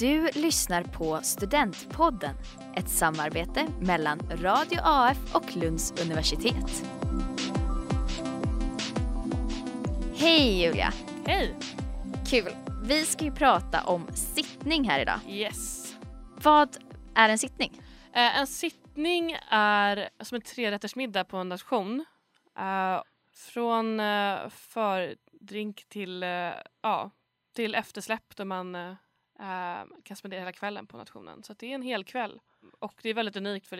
Du lyssnar på Studentpodden, ett samarbete mellan Radio AF och Lunds universitet. Hej Julia! Hej! Kul! Vi ska ju prata om sittning här idag. Yes! Vad är en sittning? En sittning är som en trerättersmiddag på en nation. Från fördrink till eftersläpp där man kan spendera hela kvällen på nationen. Så att det är en hel kväll. Och det är väldigt unikt för,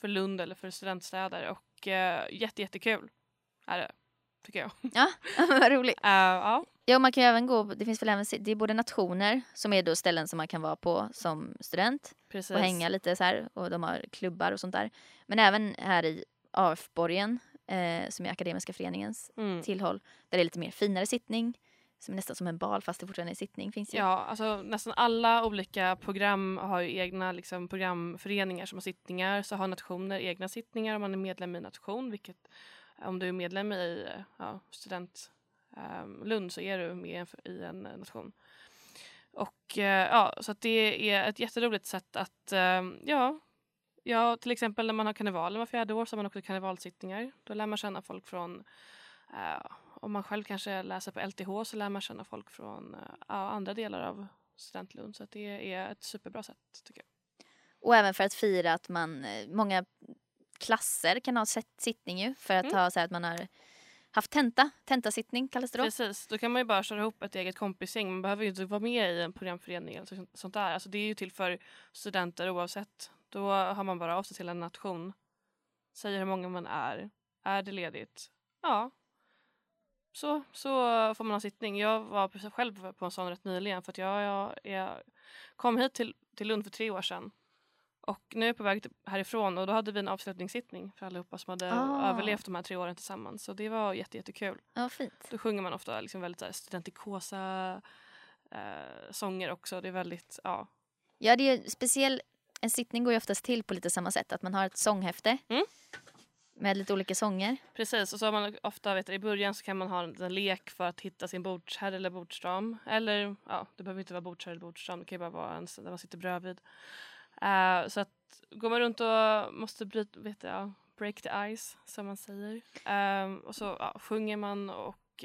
för Lund eller för studentstäder. Och jättekul är det, tycker jag. Ja, vad roligt. Ja. Ja, man kan ju även gå, det finns väl även, det är både nationer som är då ställen som man kan vara på som student. Precis. Och hänga lite så här. Och de har klubbar och sånt där. Men även här i Afborgen, som är Akademiska föreningens tillhåll. Där det är lite mer finare sittning. Som är nästan som en bal fast det fortfarande är sittning, finns ju. Ja, alltså nästan alla olika program har ju egna programföreningar som har sittningar. Så har nationer egna sittningar om man är medlem i nation. Vilket om du är medlem i Lund så är du med i en nation. Och så att det är ett jätteroligt sätt att till exempel när man har karnevaler var fjärde år så har man också karnevalsittningar. Då lär man känna folk från om man själv kanske läser på LTH så lär man känna folk från andra delar av Studentlund. Så att det är ett superbra sätt, tycker jag. Och även för att fira att många klasser kan ha sittning ju. För att ha så här att man har haft tentasittning kallas det då. Precis, då kan man ju bara köra ihop ett eget kompisgäng. Man behöver ju inte vara med i en programförening eller sånt där. Alltså det är ju till för studenter oavsett. Då har man bara av sig till en nation. Säger hur många man är. Är det ledigt? Ja. Så får man ha sittning. Jag var själv på en sån rätt nyligen för att jag kom hit till Lund för 3 år sedan. Och nu är jag på väg härifrån och då hade vi en avslutningssittning för allihopa som hade överlevt de här 3 åren tillsammans. Så det var jättekul. Ja, fint. Då sjunger man ofta väldigt så här studentikosa sånger också. Det är väldigt, Ja, det är ju speciellt. En sittning går ju oftast till på lite samma sätt. Att man har ett sånghäfte. Med lite olika sånger. Precis, och så har man ofta, i början så kan man ha en lek för att hitta sin bordsherr eller bordsdam. Eller, det behöver inte vara bordsherr eller bordsdam. Det kan ju bara vara en där man sitter bredvid. Så att går man runt och måste break the ice, som man säger. Och så sjunger man och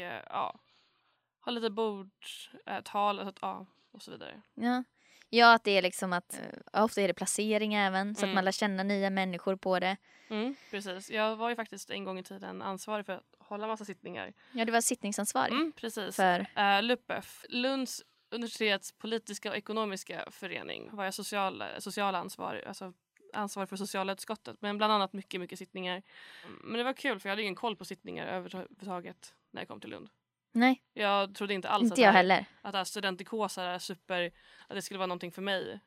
har lite bordtal och så vidare. Ja. Ja, att det är ofta är det placering även. Så att man lär känna nya människor på det. Mm, precis. Jag var ju faktiskt en gång i tiden ansvarig för att hålla massa sittningar. Ja, du var sittningsansvarig. Mm, precis. För LUPEF, Lunds universitets politiska och ekonomiska förening, var jag social ansvarig. Alltså ansvarig för sociala utskottet. Men bland annat mycket sittningar. Men det var kul för jag hade ingen koll på sittningar överhuvudtaget när jag kom till Lund. Nej. Jag trodde inte alls att studentikosar är att det skulle vara någonting för mig.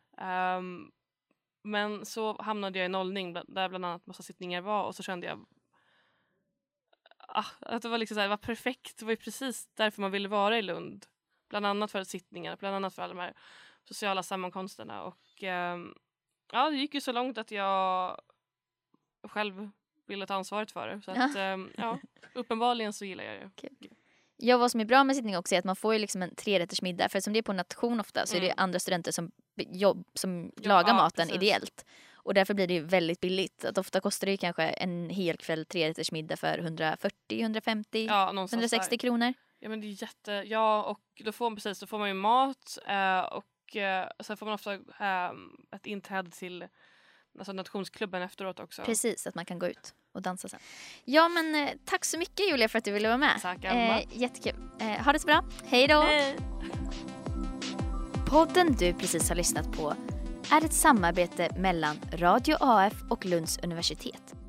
Men så hamnade jag i nollning där bland annat massa sittningar var och så kände jag att det var det var perfekt. Det var ju precis därför man ville vara i Lund. Bland annat för sittningarna, bland annat för alla de här sociala sammankomsterna och det gick ju så långt att jag själv ville ta ansvaret för det. Så att, uppenbarligen så gillar jag det. Cool. Ja, vad som är bra med sittning också är att man får ju en 3-rättersmiddag. För som det är på nation ofta så är det andra studenter som lagar maten ideellt. Och därför blir det ju väldigt billigt. Att ofta kostar det ju kanske en hel kväll 3-rättersmiddag för 140, 150, 160 där. Kronor. Ja, men det är och då får man ju mat. Och sen får man ofta ett inträde till nationsklubben efteråt också. Precis, att man kan gå ut och dansa sen. Ja, men tack så mycket Julia för att du ville vara med. Tack Emma. Jättekul. Ha det så bra. Hej då. Hej. Podden du precis har lyssnat på är ett samarbete mellan Radio AF och Lunds universitet.